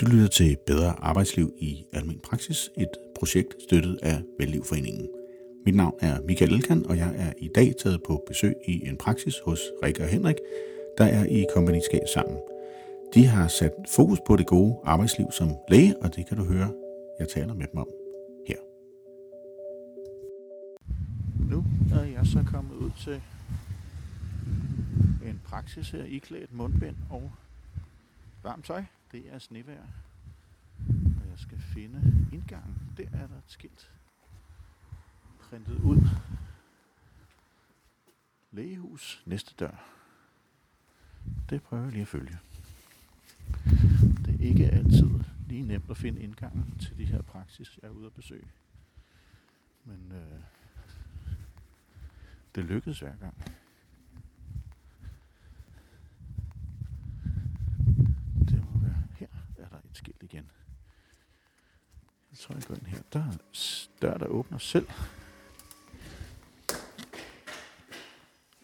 Du lytter til Bedre Arbejdsliv i almen Praksis, et projekt støttet af Velliv Foreningen. Mit navn er Mikael Elkan, og jeg er i dag taget på besøg i en praksis hos Rikke og Henrik, der er i kompagniskab sammen. De har sat fokus på det gode arbejdsliv som læge, og det kan du høre, jeg taler med dem om her. Nu er jeg så kommet ud til en praksis her, iklædt mundbind og varmt tøj. Det er snevejr, og jeg skal finde indgangen. Der er der et skilt printet ud. Lægehus, næste dør. Det prøver jeg lige at følge. Det er ikke altid lige nemt at finde indgangen til de her praksis, jeg er ude at besøge. Men det lykkedes hver gang. Igen. Så tror jeg går ind her. Der er dør, der åbner selv.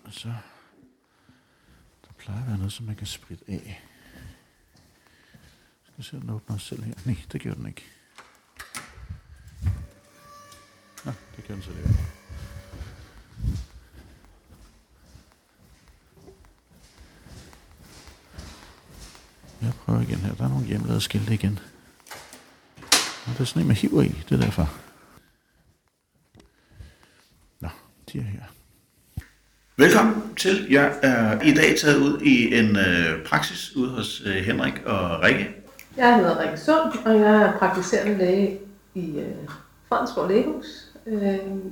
Og så der plejer at være noget, som man kan spritte af. Skal vi se, om den åbner selv her? Nej, det gjorde den ikke. Nå, det gjorde den så der. Jeg prøver igen her. Der er nogle hjemmelavede skilte igen. Og det er sådan en, man hiver i. Det er derfor. Nå, de er her. Velkommen til. Jeg er i dag taget ud i en praksis ude hos Henrik og Rikke. Jeg hedder Rikke Sund, og jeg er praktiserende læge i Frederiksborg Lægehus.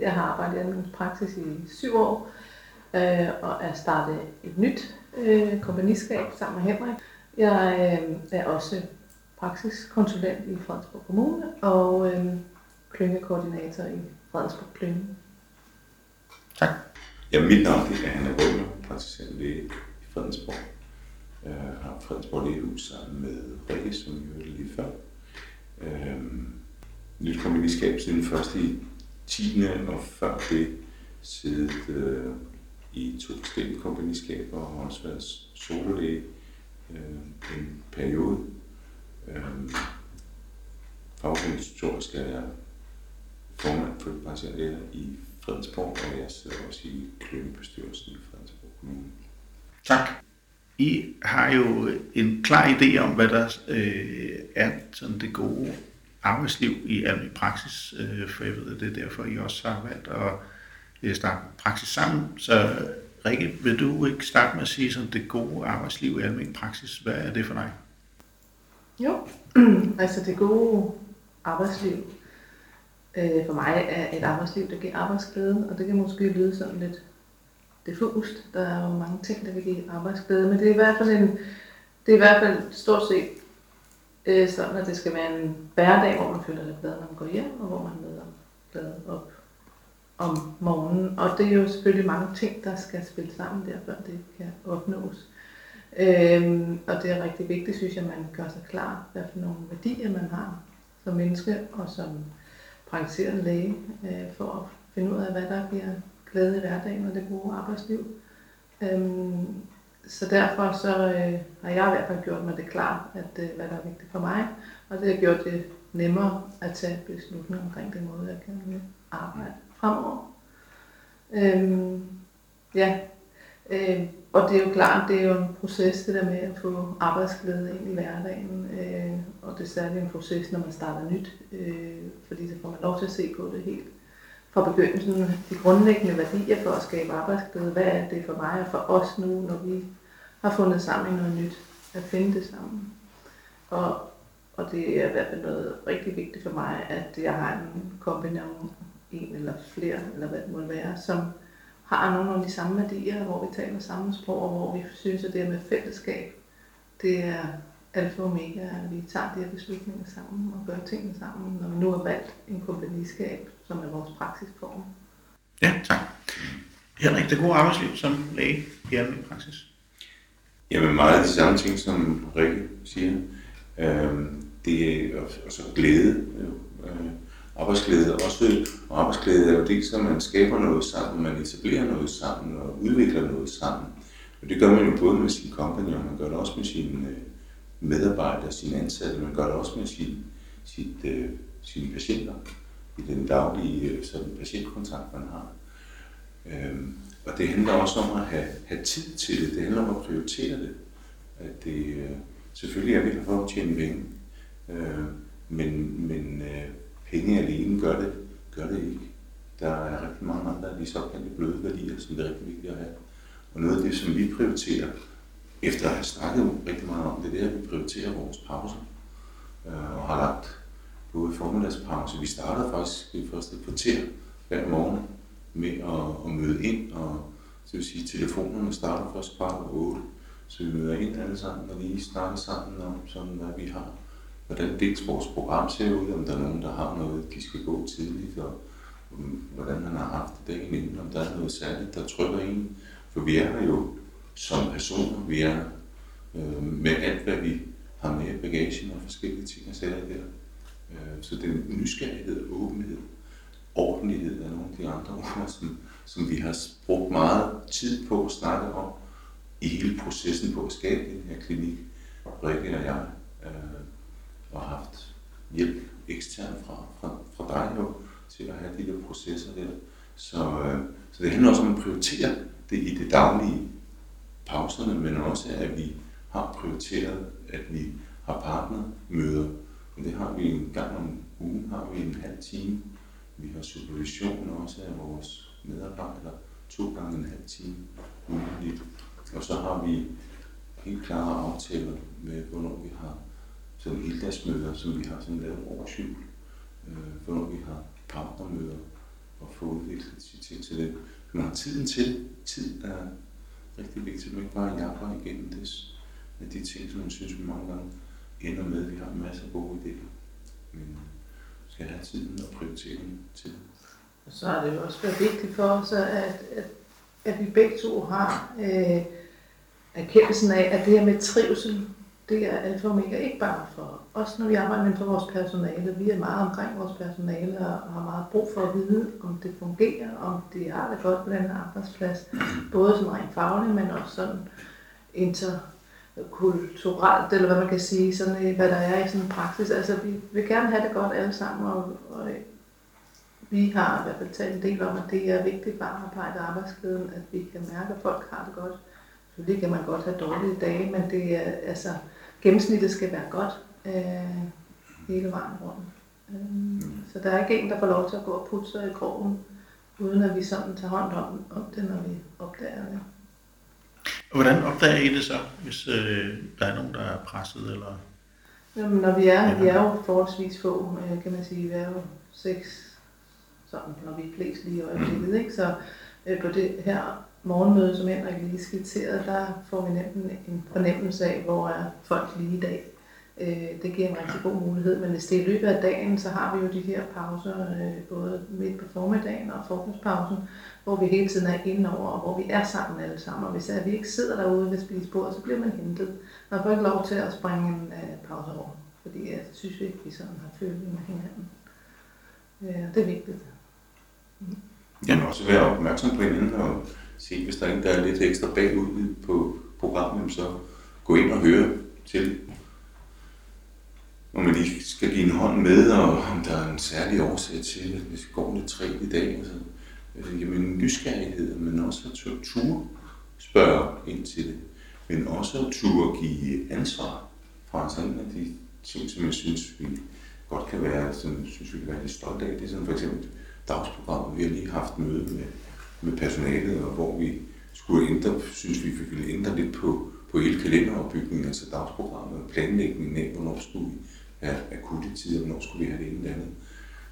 Jeg har arbejdet i almen praksis i 7 år, og er startet et nyt kompagniskab sammen med Henrik. Jeg er også praksiskonsulent i Frederiksborg Kommune og klyngekoordinator i Frederiksborg-Klønge. Tak. Ja, mit navn er Hanne Røgner, praktiserende læge i Frederiksborg. Jeg har Frederiksborg Lægehus sammen med Rikke, som vi hørte lige før. Nyt kompagniskab siden først i 10. og før det siddet i 2 forskellige kompagniskaber og har også været sololæge en periode. Fagorganisatorisk er jeg formand for det partielle i Frederiksborg, og jeg sidder også i klyngebestyrelsen i Frederiksborg Kommune. Tak. I har jo en klar idé om, hvad der er sådan det gode arbejdsliv i almen praksis, for jeg ved, det er derfor, I også har valgt at starte praksis sammen. Så Rikke, vil du ikke starte med at sige sådan det gode arbejdsliv i almen praksis? Hvad er det for dig? Jo, altså det gode arbejdsliv for mig er et arbejdsliv, der giver arbejdsglæde, og det kan måske lyde sådan lidt diffust. Der er jo mange ting, der kan give arbejdsglæde, men det er i hvert fald, stort set sådan, at det skal være en hverdag, hvor man føler sig glad, når man går hjem, og hvor man møder glad op om morgenen, og det er jo selvfølgelig mange ting, der skal spille sammen der, før det kan opnås. Og det er rigtig vigtigt, synes jeg, at man gør sig klar, hvad for nogle værdier man har som menneske og som praktiserende læge, for at finde ud af, hvad der bliver glæde i hverdagen og det gode arbejdsliv. Så derfor har jeg i hvert fald gjort mig det klart, at hvad der er vigtigt for mig, og det har gjort det nemmere at tage beslutninger omkring den måde, jeg kan arbejde fremover. Og det er jo klart, det er jo en proces, det der med at få arbejdsglæde ind i hverdagen, og det er særligt en proces, når man starter nyt, fordi så får man lov til at se på det helt fra begyndelsen. De grundlæggende værdier for at skabe arbejdsglæde, hvad er det for mig og for os nu, når vi har fundet sammen i noget nyt, at finde det sammen. Og det er i hvert fald noget rigtig vigtigt for mig, at jeg har en kombination, en eller flere, eller hvad det måtte være, som har nogle af de samme værdier, hvor vi taler samme sprog, og hvor vi synes, at det her med fællesskab, det er alfa og omega, at vi tager de her beslutninger sammen og gør tingene sammen, når vi nu har valgt en kompagniskab, som er vores praksisform. Ja, tak. Henrik, det gode arbejdsliv som læge i almen praksis? Jamen meget af de samme ting, som Rikke siger. Det er også glæde, arbejdsglæde også, og arbejdsglæde er jo dels, når man skaber noget sammen, man etablerer noget sammen og udvikler noget sammen. Og det gør man jo både med sine kompagnoner, man gør det også med sine medarbejdere, sine ansatte, men gør det også med sine patienter i den daglige sådan, patientkontakt, man har. Og det handler også om at have tid til det. Det handler om at prioritere det. At det selvfølgelig er vigtigt for at tjene penge, men penge alene gør det ikke. Der er rigtig mange andre af de såkaldte bløde værdier, som det er rigtig vigtigt at have. Og noget af det, som vi prioriterer, efter at have snakket rigtig meget om det, det er, at vi prioriterer vores pauser. Og har lagt både formiddagspause. Vi startede faktisk det første kvarter hver morgen med at møde ind, og det vil sige, at telefonerne starter først kvart over 8. Så vi møder ind alle sammen og lige snakker sammen om, sådan, hvad vi har. Hvordan dels vores program ser ud, om der er nogen, der har noget, de skal gå tidligt, og hvordan man har haft det dagen inden, om der er noget særligt, der trykker en. For vi er jo som personer, vi er med alt, hvad vi har med i bagagen og forskellige ting og sager der. Så den nysgerrighed, åbenhed, ordentlighed er nogle af de andre ord, som vi har brugt meget tid på at snakke om i hele processen på at skabe den her klinik. Rikke og jeg har haft hjælp ekstern fra dig jo, til at have de der processer der. Så det handler også om at prioritere det i det daglige pauserne, men også at vi har prioriteret, at vi har partnermøder. Og det har vi en gang om ugen, har vi en halv time. Vi har supervision også af vores medarbejdere 2 gange en halv time ugentligt. Og så har vi helt klare aftaler med, hvornår vi har sådan heldagsmøder, som vi har sådan lavet over 7, hvornår vi har partnermøder og få udviklet sig til det. Man har tiden til. Tid er rigtig vigtigt, at man ikke bare jabber igennem det. At de ting, som man synes, vi mange gange ender med, vi har masser af gode idéer. Men skal have tiden og prioriteringen til. Og så har det jo også været vigtigt for os, at vi begge to har erkendelsen af, at det her med trivsel, det er alfa og omega, ikke bare for os, når vi arbejder, men for vores personale. Vi er meget omkring vores personale og har meget brug for at vide, om det fungerer, om det har det godt på den her arbejdsplads. Både som rent fagligt, men også sådan interkulturelt, eller hvad man kan sige, sådan, hvad der er i sådan en praksis. Altså, vi vil gerne have det godt alle sammen, og vi har i hvert fald talt en del om, at det er vigtigt bare at pege arbejdskæden, at vi kan mærke, at folk har det godt. Selvfølgelig kan man godt have dårlige dage, men det er, altså, gennemsnittet skal være godt hele vejen rundt. Så der er ikke en, der får lov til at gå og putte sig i krogen, uden at vi sådan tager hånd om det, når vi opdager det. Og hvordan opdager I det så, hvis der er nogen, der er presset? Eller? Jamen, når vi er jo forholdsvis få, kan man sige, vi er jo 6, sådan, når vi er flest lige i øjeblikket, ikke? Så på det her morgenmøde, som Henrik lige skitserede, der får vi nemt en fornemmelse af, hvor er folk lige i dag. Det giver en rigtig god mulighed, men hvis det er i løbet af dagen, så har vi jo de her pauser, både midt på formiddagen og frokostpausen, hvor vi hele tiden er indenover, og hvor vi er sammen alle sammen. Og hvis vi ikke sidder derude ved spisebordet, så bliver man hentet. Man får ikke lov til at springe en pause over, fordi jeg synes ikke, vi sådan har følelse med hinanden. Det er vigtigt. Ja, men også være opmærksom på hinanden og se, hvis der er en, der er lidt ekstra bagud på programmet, så gå ind og høre til, om man lige skal give en hånd med, og om der er en særlig årsag til, at det går lidt træt i dag. Altså, jamen nysgerrighed, men også at turde spørge ind til det, men også at turde give ansvar fra sådan af de ting, som jeg synes, vi godt kan være, som synes, vi kan være lidt stolte af. Det er sådan for eksempel dagsprogrammet, vi har lige haft møde med personalet, og hvor vi skulle ændre, synes vi, vi ville ændre lidt på hele kalenderopbygningen, altså dagsprogrammet og planlægningen af, hvornår skulle vi have akutte tider, hvornår skulle vi have det ene eller andet.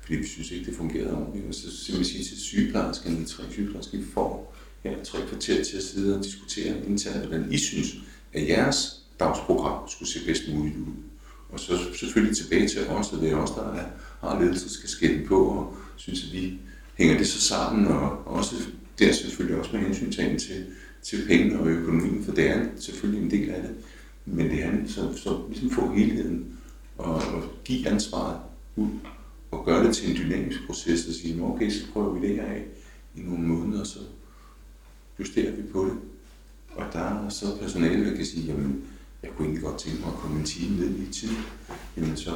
Fordi vi synes ikke, det fungerede ordentligt. Og så simpelthen sige til sygeplejerskerne, de 3 sygeplejersker, vi får her 3 kvarter til at sidde og diskutere internt, hvordan I synes, at jeres dagsprogram skulle se bedst muligt ud. Og så selvfølgelig tilbage til os, og det er os, der har ledelse, skal skælde på, og synes, at vi hænger det så sammen, og også der selvfølgelig også med hensyntagen til penge og økonomien, for det er selvfølgelig en del af det. Men det handler så ligesom få helheden og give ansvaret ud og gøre det til en dynamisk proces og sige, okay, så prøver vi det her af i nogle måneder, og så justerer vi på det. Og der er så personale, der kan sige, jamen jeg kunne egentlig godt tænke mig at komme en time ned i tid, jamen så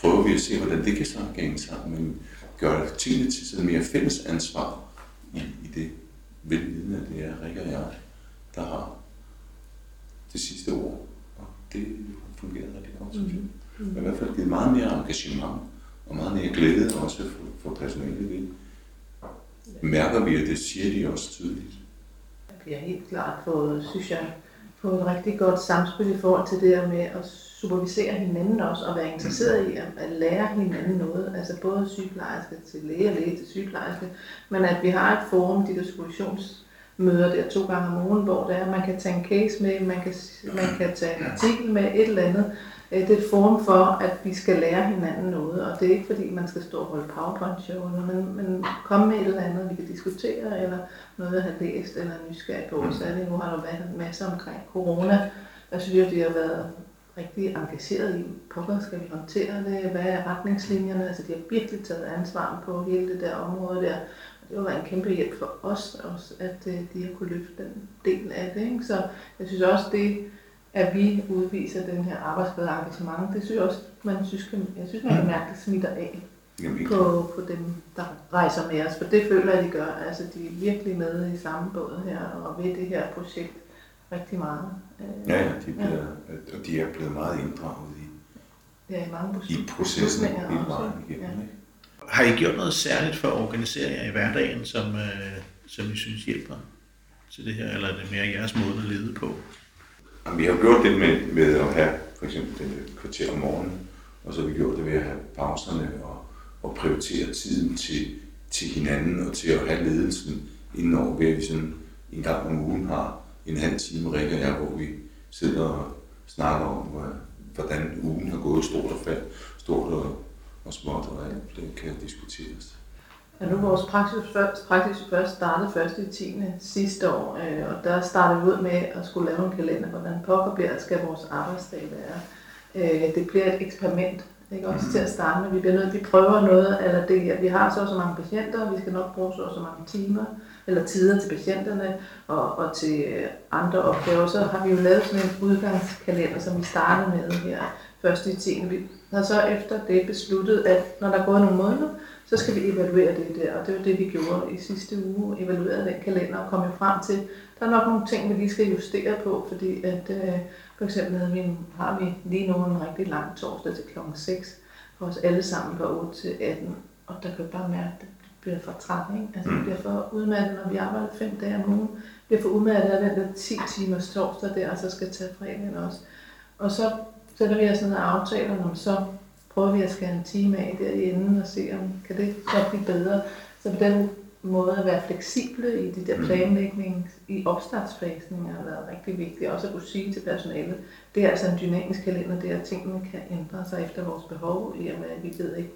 prøver vi at se, hvordan det kan hænge sammen, men gør tingene til sådan mere fælles ansvar i det velvidende, at det er Rikke og jeg, der har det sidste ord. Og det fungerer rigtig godt, synes jeg. Men i hvert fald givet meget mere engagement og meget mere glæde også for personalet ved. Mærker vi, at det siger de også tydeligt? Vi har helt klart fået, synes jeg, et rigtig godt samspil i forhold til det her med at supervisere hinanden også og være interesseret i at lære hinanden noget. Altså både sygeplejerske til læge og læge til sygeplejerske, men at vi har et forum, de der supervisionsmøder der 2 gange om ugen, hvor der man kan tage en case med, man kan tage en artikel med, et eller andet. Det er et forum for, at vi skal lære hinanden noget, og det er ikke fordi, man skal stå og holde powerpoint-show, men komme med et eller andet, vi kan diskutere, eller noget at have læst, eller nysgerrig på. Så nu har der været en masse omkring corona, der synes jeg, de har været rigtig engageret i, hvordan skal vi håndtere det, hvad er retningslinjerne, altså de har virkelig taget ansvar på hele det der område der. Det har været en kæmpe hjælp for os også, at de har kunne løfte den del af det, ikke? Så jeg synes også, det at vi udviser den her arbejdsglæde og engagement, det synes jeg også, man kan mærke, det smitter af på dem, der rejser med os. For det føler jeg, de gør. Altså, de er virkelig med i samme båd her og ved det her projekt rigtig meget. Og de er blevet meget inddraget i processen hele vejen igennem. Har I gjort noget særligt for at organisere jer i hverdagen, som I synes hjælper til det her, eller er det mere jeres måde at lede på? Vi har gjort det med at have for eksempel et kvarter om morgenen, og så har vi gjort det ved at have pauserne og prioritere tiden til hinanden og til at have ledelsen indenover, ved at vi sådan en gang om ugen har en halv time, Rikke og jeg, hvor vi sidder og snakker om, hvordan ugen har gået stort og småt, og alt det kan diskuteres. Ja, nu vores praksis først startede først i 10. sidste år, og der startede vi ud med at skulle lave en kalender, hvordan pågående skal vores arbejdsdag være. Det bliver et eksperiment, ikke også til at starte med. Vi bliver nødt til at prøve noget, eller det, vi har så mange patienter, vi skal nok bruge så mange timer, eller tider til patienterne og til andre opgaver. Så har vi jo lavet sådan en udgangskalender, som vi startede med her først i 10. Vi har så efter det besluttet, at når der er gået nogle måneder, så skal vi evaluere det der, og det var det, vi gjorde i sidste uge, evaluerede den kalender og kom jo frem til, der er nok nogle ting, vi lige skal justere på, fordi at for eksempel har vi lige nu en rigtig lang torsdag til kl. 6 for os alle sammen fra 8 til 18, og der kan vi bare mærke, at det bliver for træt, ikke? Altså det bliver for udmattet, når vi arbejder 5 dage om ugen, det bliver for udmattet af den der 10 timers torsdag der, og så skal tage fredagen også. Og så sætter vi sådan noget aftaler om, så prøver vi at skære en time af derinde og se, om kan det så blive bedre. Så på den måde at være fleksible i de der planlægning, i opstartsfasen har været rigtig vigtigt. Også at kunne sige til personalet, det er altså en dynamisk kalender, det er, at tingene kan ændre sig efter vores behov, i og med, at vi ved ikke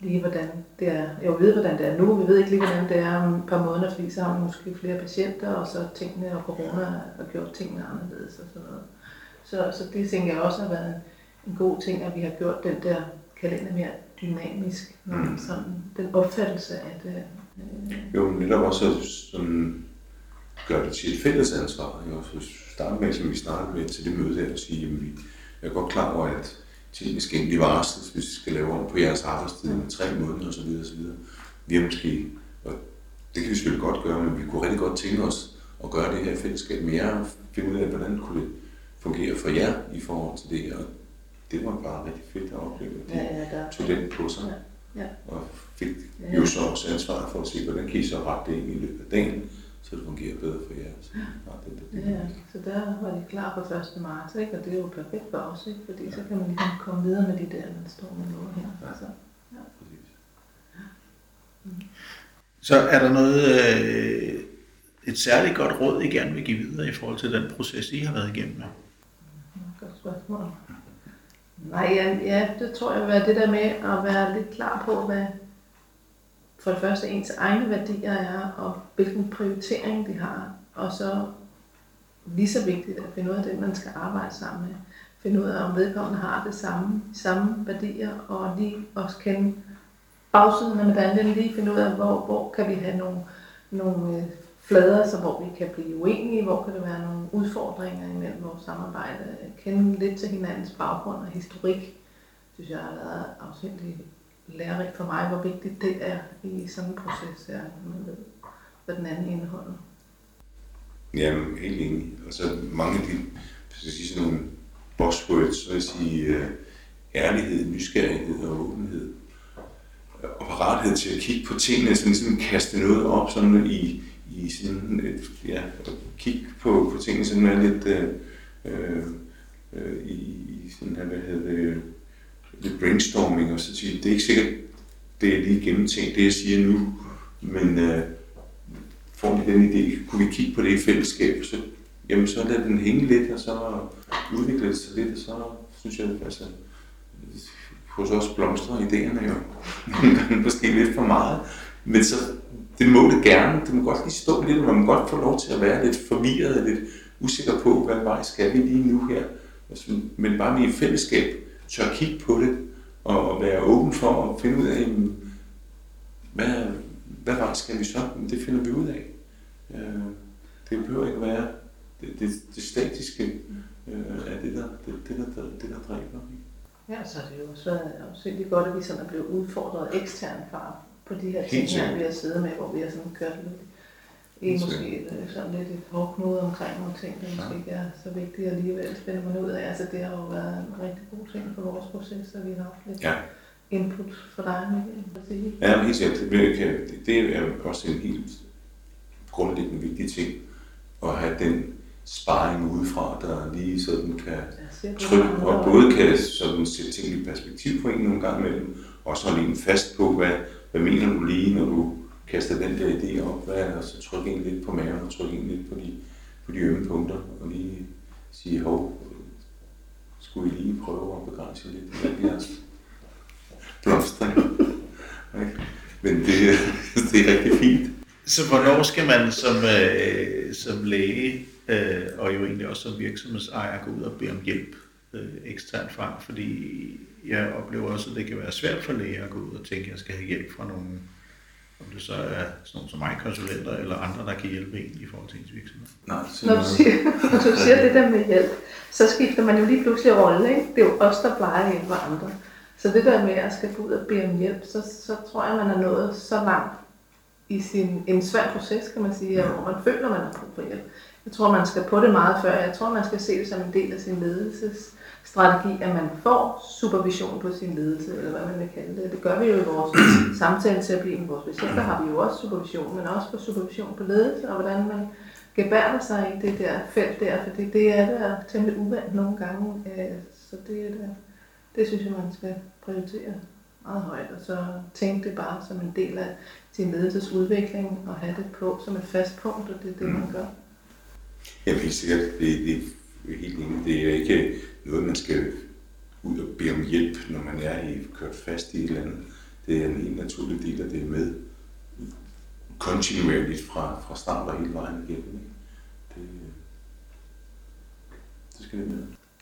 lige, hvordan det er. Jo, vi ved, hvordan det er nu, vi ved ikke lige, hvordan det er om et par måneder, fordi så har vi måske flere patienter, og så tingene og corona har gjort tingene anderledes og sådan noget. Så det tænker jeg også har været en god ting, at vi har gjort den der kalender mere dynamisk, sådan den opfattelse af det. Jo, netop også sådan gør det til et fælles ansvar. Jeg også starter med, som vi snakkede med til det møde der, og sige, at jeg er godt klar over, at tingene skal egentlig varsles, hvis vi skal lave om på jeres arbejdstid med 3 måneder osv. osv. Vi har måske, og det kan vi selvfølgelig godt gøre, men vi kunne rigtig godt tænke os at gøre det her fællesskab mere, og finde ud af, hvordan kunne det fungerer for jer i forhold til det, og det var bare rigtig fedt at opleve, at tog den på sig, og fik jo så også ansvaret for at se, hvordan kan I så rette det ind i løbet af dagen, så det fungerer bedre for jer. Så der var de klar på 1. marts, ikke? Og det er jo perfekt for os, ikke? Fordi så kan man ligesom komme videre med de der, man står med noget her. Altså. Ja. Så er der noget... et særligt godt råd, I gerne vil give videre i forhold til den proces, I har været igennem med? Godt spørgsmål. Nej, ja, det tror jeg var det der med at være lidt klar på, hvad for det første ens egne værdier er, og hvilken prioritering de har. Og så lige så vigtigt at finde ud af det, man skal arbejde sammen med. Finde ud af, om vedkommende har det samme værdier, og lige også kende bagsiden af medaljen, lige finde ud af, hvor kan vi have nogle flader, så hvor vi kan blive uenige, hvor kan der være nogle udfordringer imellem vores samarbejde. Kende lidt til hinandens baggrund og historik, synes jeg har været afsindeligt lærerigt for mig, hvor vigtigt det er i sådan en proces, at man ved, hvad den anden indeholder. Jamen, helt enig. Og så mange af de, skal sige sådan nogle buzzwords, så vil jeg sige ærlighed, nysgerrighed og åbenhed. Og parathed til at kigge på tingene, sådan kaste noget op sådan i sådan et, ja, kigge på tingene sådan er lidt i sådan her, hvad hedder det, lidt brainstorming og så sige, det er ikke sikkert, det er lige gennemtænkt, det jeg siger nu, men får vi den idé, kunne vi kigge på det i fællesskab, så, jamen så lader den hænge lidt, og så udvikler det sig lidt, og så synes jeg, altså, hos os blomstrer idéerne jo nogle gange måske lidt for meget, men så, det må det gerne, det må godt lige stå lidt, og man må godt få lov til at være lidt forvirret og lidt usikker på, hvad vej skal vi lige nu her, altså, men bare med i fællesskab, tør at kigge på det, og være åben for at finde ud af, hvad vej skal vi så, det finder vi ud af. Det behøver ikke at være det statiske af det der dræber. Ja, så det er jo også sindssygt godt, at vi sådan er blevet udfordret eksternt fra på de her ting her, vi har siddet med, hvor vi har sådan kørt lidt i måske sådan lidt et hårdknude omkring nogle ting, der måske ikke er så vigtige alligevel, finder man ud af. Altså det har jo været en rigtig god ting for vores proces, og vi har haft lidt input for dig, Mikael. Ja, helt sikkert. Det er også en helt grundlæggende vigtig ting, at have den sparring udefra, der lige sådan kan trykke på, og både kan sådan sætte ting i perspektiv for en nogle gange imellem, og så holde en fast på, hvad mener du lige, når du kaster den der idé op, og så trykke en lidt på maven, og trykke en lidt på de ømme punkter, og lige sige, hov, skulle I lige prøve at begrænse lidt, hvad jeres blomstring. Okay. Men det er rigtig fint. Så hvornår skal man som læge, og jo egentlig også som virksomhedsejer, gå ud og bede om hjælp eksternt fra? Fordi jeg oplever også, at det kan være svært for læger at gå ud og tænke, at jeg skal have hjælp fra nogen, om det så er sådan nogle som mig, konsulenter eller andre, der kan hjælpe en i forhold til ens virksomhed. Når du siger det der med hjælp, så skifter man jo lige pludselig rolle, ikke? Det er jo os, der plejer hjælp for andre. Så det der med, at jeg skal gå ud og bede om hjælp, så tror jeg, man er nået så langt i en svær proces, kan man sige, hvor man føler, man har brug for hjælp. Jeg tror, man skal på det meget før. Jeg tror, man skal se det som en del af sin ledelsesstrategi, at man får supervision på sin ledelse, eller hvad man vil kalde det. Det gør vi jo i vores samtaleterapien med vores patienter, har vi jo også supervision, men også for supervision på ledelse, og hvordan man gebærder sig i det der felt der, for det er der temmelig uvandt nogle gange, så det synes jeg, man skal prioritere meget højt, og så tænke det bare som en del af sin ledelsesudvikling, og have det på som et fast punkt, og det er det, man gør. Jamen helt sikkert, det er helt enkelt. Det er ikke noget, man skal ud og bede om hjælp, når man er kørt fast i et eller andet. Det er en helt naturlig del af det med kontinuerligt fra start og hele vejen igennem. Det skal det med.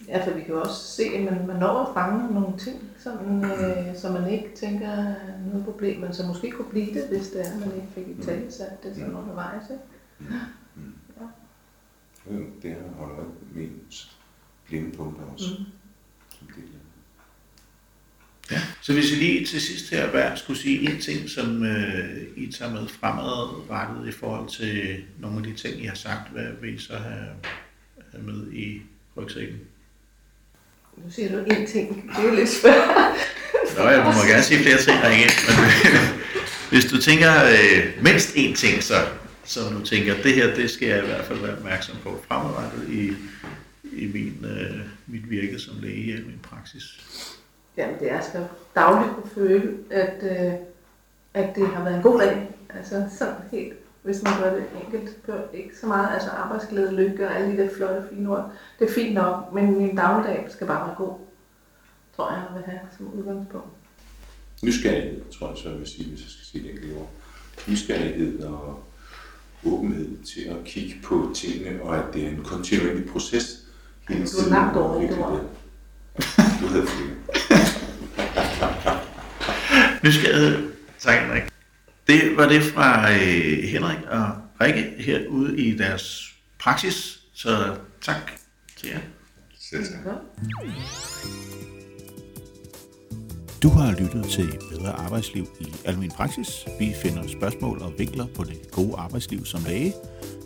Ja, for vi kan jo også se, at man når at fange nogle ting, som man ikke tænker er noget problem, men så måske kunne blive det, hvis det er, man ikke fik et talesat det sådan undervejs. Det her holder op med ens blinde punkter også. Ja. Så hvis I lige til sidst her hver skulle sige en ting, som I tager med fremadrettet i forhold til nogle af de ting, I har sagt, hvad vil I så have med i rygsækken? Nu siger du en ting, det er jo lidt svært. Nå, jeg må gerne sige flere ting herinde, men hvis du tænker mindst en ting, så nu tænker jeg, det her, det skal jeg i hvert fald være opmærksom på fremadrettet i mit virke som læge i almen praksis. Jamen det er, jeg skal dagligt kunne føle, at det har været en god dag. Altså sådan helt, hvis man gør det enkelt, gør det ikke så meget. Altså arbejdsglæde, lykke og alle de der flotte, fine ord, det er fint nok, men min dagligdag skal bare være god, tror jeg, jeg vil have som udgangspunkt. Nysgerrighed, tror jeg så, jeg vil sige, hvis jeg skal sige det enkelte ord. Nysgerrighed og åbenhed til at kigge på tingene, og at det er en kontinuerlig proces. Du er langt over det. Du hedder flere. Nysgerrighed. Tak, Henrik. Det var det fra Henrik og Rikke herude i deres praksis. Så tak til jer. Selv tak. Du har lyttet til Bedre Arbejdsliv i almen Praksis. Vi finder spørgsmål og vinkler på det gode arbejdsliv som læge.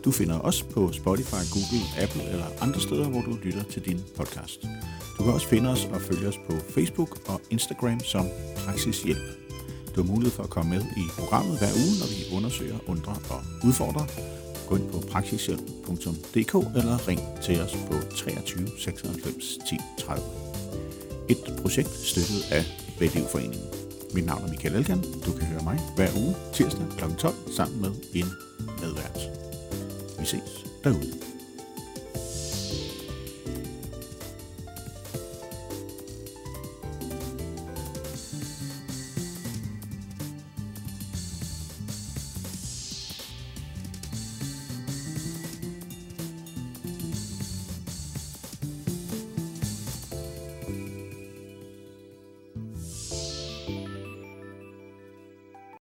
Du finder os på Spotify, Google, Apple eller andre steder, hvor du lytter til din podcast. Du kan også finde os og følge os på Facebook og Instagram som Praksishjælp. Du har mulighed for at komme med i programmet hver uge, når vi undersøger, undrer og udfordrer. Gå ind på praksishjælp.dk eller ring til os på 23 96 10 30. Et projekt støttet af Velliv Foreningen. Mit navn er Mikael Elkan. Du kan høre mig hver uge tirsdag kl. 12 sammen med en medvært. Vi ses derude.